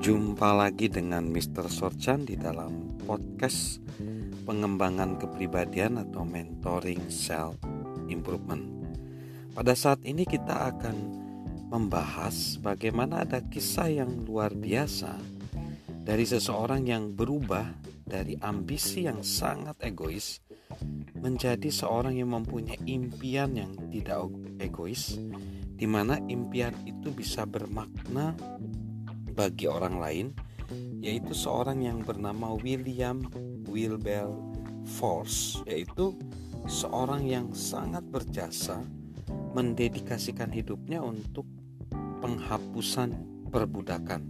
Jumpa lagi dengan Mr. Sorcan di dalam podcast pengembangan kepribadian atau mentoring self improvement. Pada saat ini kita akan membahas bagaimana ada kisah yang luar biasa dari seseorang yang berubah dari ambisi yang sangat egois menjadi seorang yang mempunyai impian yang tidak egois, di mana impian itu bisa bermakna bagi orang lain, yaitu seorang yang bernama William Wilberforce, yaitu seorang yang sangat berjasa mendedikasikan hidupnya untuk penghapusan perbudakan.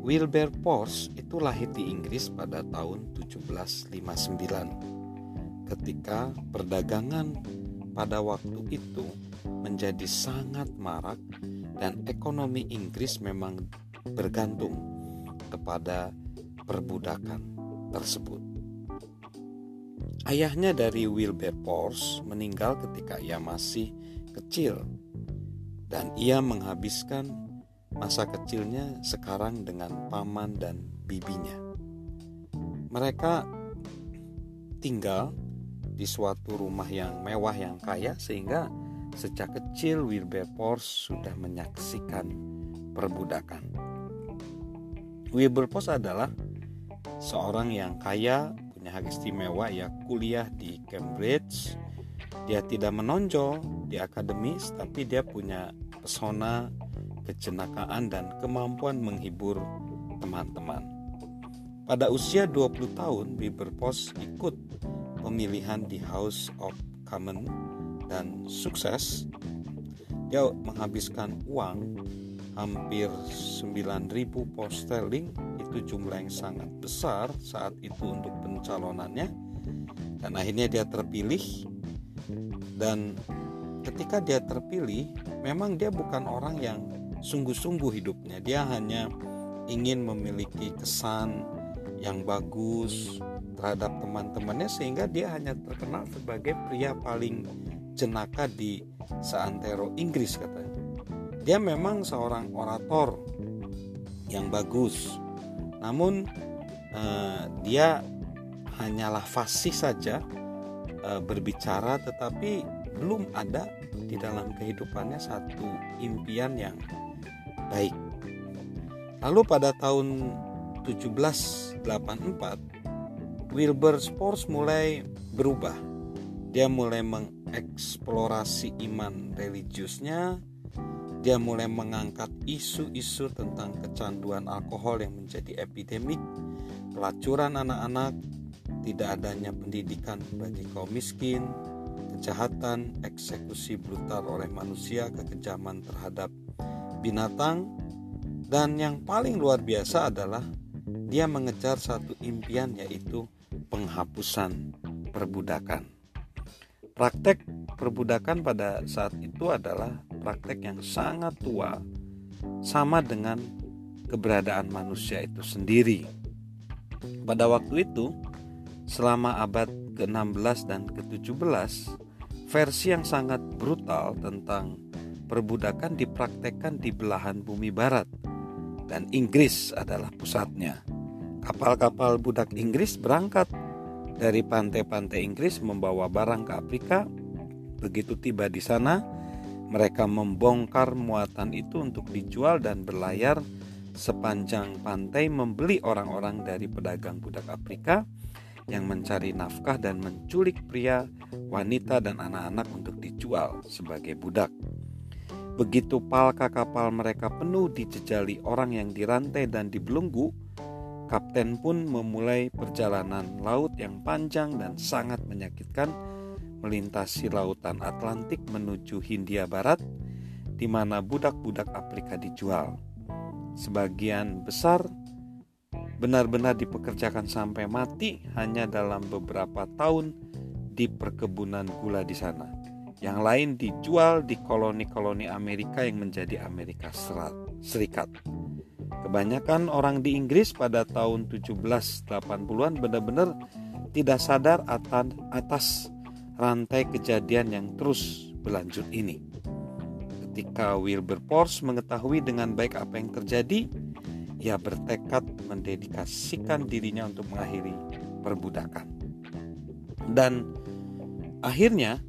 Wilberforce itu lahir di Inggris pada tahun 1759 ketika perdagangan pada waktu itu menjadi sangat marak dan ekonomi Inggris memang bergantung kepada perbudakan tersebut. Ayahnya dari Wilberforce meninggal ketika ia masih kecil dan ia menghabiskan masa kecilnya sekarang dengan paman dan bibinya. Mereka tinggal di suatu rumah yang mewah yang kaya sehingga sejak kecil Wilberforce sudah menyaksikan perbudakan. Wilberforce adalah seorang yang kaya, punya hak istimewa, ia kuliah di Cambridge. Dia tidak menonjol di akademis, tapi dia punya pesona, kejenakaan, dan kemampuan menghibur teman-teman. Pada usia 20 tahun, Wilberforce ikut pemilihan di House of Commons dan sukses. Dia menghabiskan uang hampir 9.000 pound sterling, itu jumlah yang sangat besar saat itu untuk pencalonannya, dan akhirnya dia terpilih. Dan ketika dia terpilih, memang dia bukan orang yang sungguh-sungguh hidupnya, dia hanya ingin memiliki kesan yang bagus terhadap teman-temannya, sehingga dia hanya terkenal sebagai pria paling jenaka di seantero Inggris, katanya. Dia memang seorang orator yang bagus, namun dia hanyalah fasih saja berbicara, tetapi belum ada di dalam kehidupannya satu impian yang baik. Lalu pada tahun 1784 Wilberforce mulai berubah. Dia mulai mengeksplorasi iman religiusnya. Dia mulai mengangkat isu-isu tentang kecanduan alkohol yang menjadi epidemik, pelacuran anak-anak, tidak adanya pendidikan bagi kaum miskin, kejahatan, eksekusi brutal oleh manusia, kekejaman terhadap binatang, dan yang paling luar biasa adalah dia mengejar satu impian, yaitu penghapusan perbudakan. Praktek perbudakan pada saat itu adalah praktek yang sangat tua, sama dengan keberadaan manusia itu sendiri. Pada waktu itu, selama abad ke-16 dan ke-17, versi yang sangat brutal tentang perbudakan dipraktekkan di belahan bumi barat, dan Inggris adalah pusatnya. Kapal-kapal budak Inggris berangkat dari pantai-pantai Inggris membawa barang ke Afrika. Begitu tiba di sana, mereka membongkar muatan itu untuk dijual dan berlayar sepanjang pantai membeli orang-orang dari pedagang budak Afrika yang mencari nafkah dan menculik pria, wanita, dan anak-anak untuk dijual sebagai budak. Begitu palka kapal mereka penuh dijejali orang yang dirantai dan dibelenggu, kapten pun memulai perjalanan laut yang panjang dan sangat menyakitkan melintasi lautan Atlantik menuju Hindia Barat, di mana budak-budak Afrika dijual. Sebagian besar benar-benar dipekerjakan sampai mati hanya dalam beberapa tahun di perkebunan gula di sana. Yang lain dijual di koloni-koloni Amerika yang menjadi Amerika Serikat. Kebanyakan orang di Inggris pada tahun 1780-an benar-benar tidak sadar atas rantai kejadian yang terus berlanjut ini. ketika Wilberforce mengetahui dengan baik apa yang terjadi, ia bertekad mendedikasikan dirinya untuk mengakhiri perbudakan. Dan akhirnya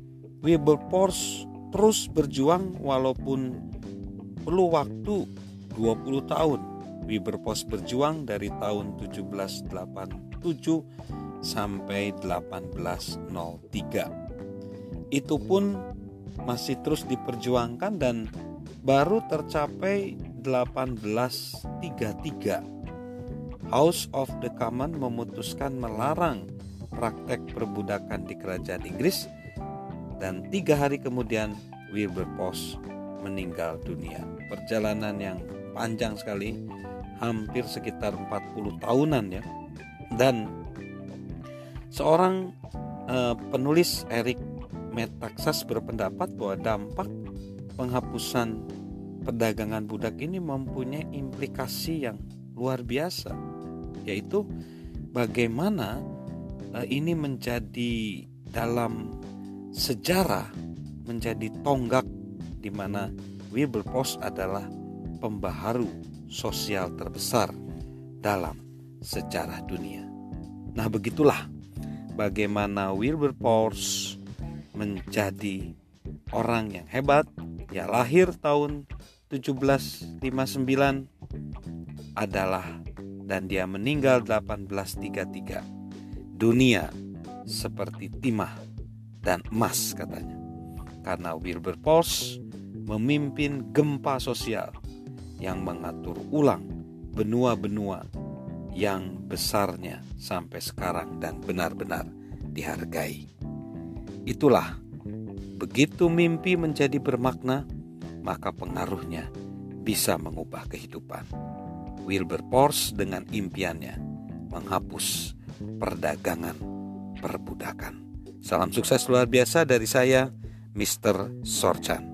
Wilberforce terus berjuang walaupun perlu waktu 20 tahun. Wilberforce berjuang dari tahun 1787 sampai 1803. Itu pun masih terus diperjuangkan dan baru tercapai 1833. House of the Commons memutuskan melarang praktek perbudakan di kerajaan Inggris, dan 3 hari kemudian Wilberforce meninggal dunia. Perjalanan yang panjang sekali, hampir sekitar 40 tahunan ya. Dan seorang penulis, Eric Metaxas, berpendapat bahwa dampak penghapusan perdagangan budak ini mempunyai implikasi yang luar biasa, yaitu bagaimana ini menjadi dalam sejarah, menjadi tonggak di mana Wilberforce adalah pembaharu sosial terbesar dalam sejarah dunia. Nah, begitulah bagaimana Wilberforce menjadi orang yang hebat. Ya, lahir tahun 1759 adalah, dan dia meninggal 1833. Dunia seperti timah dan emas katanya, karena Wilberforce memimpin gempa sosial yang mengatur ulang benua-benua yang besarnya sampai sekarang dan benar-benar dihargai. Itulah, begitu mimpi menjadi bermakna, maka pengaruhnya bisa mengubah kehidupan. Wilberforce dengan impiannya menghapus perdagangan perbudakan. Salam sukses luar biasa dari saya, Mr. Sorcan.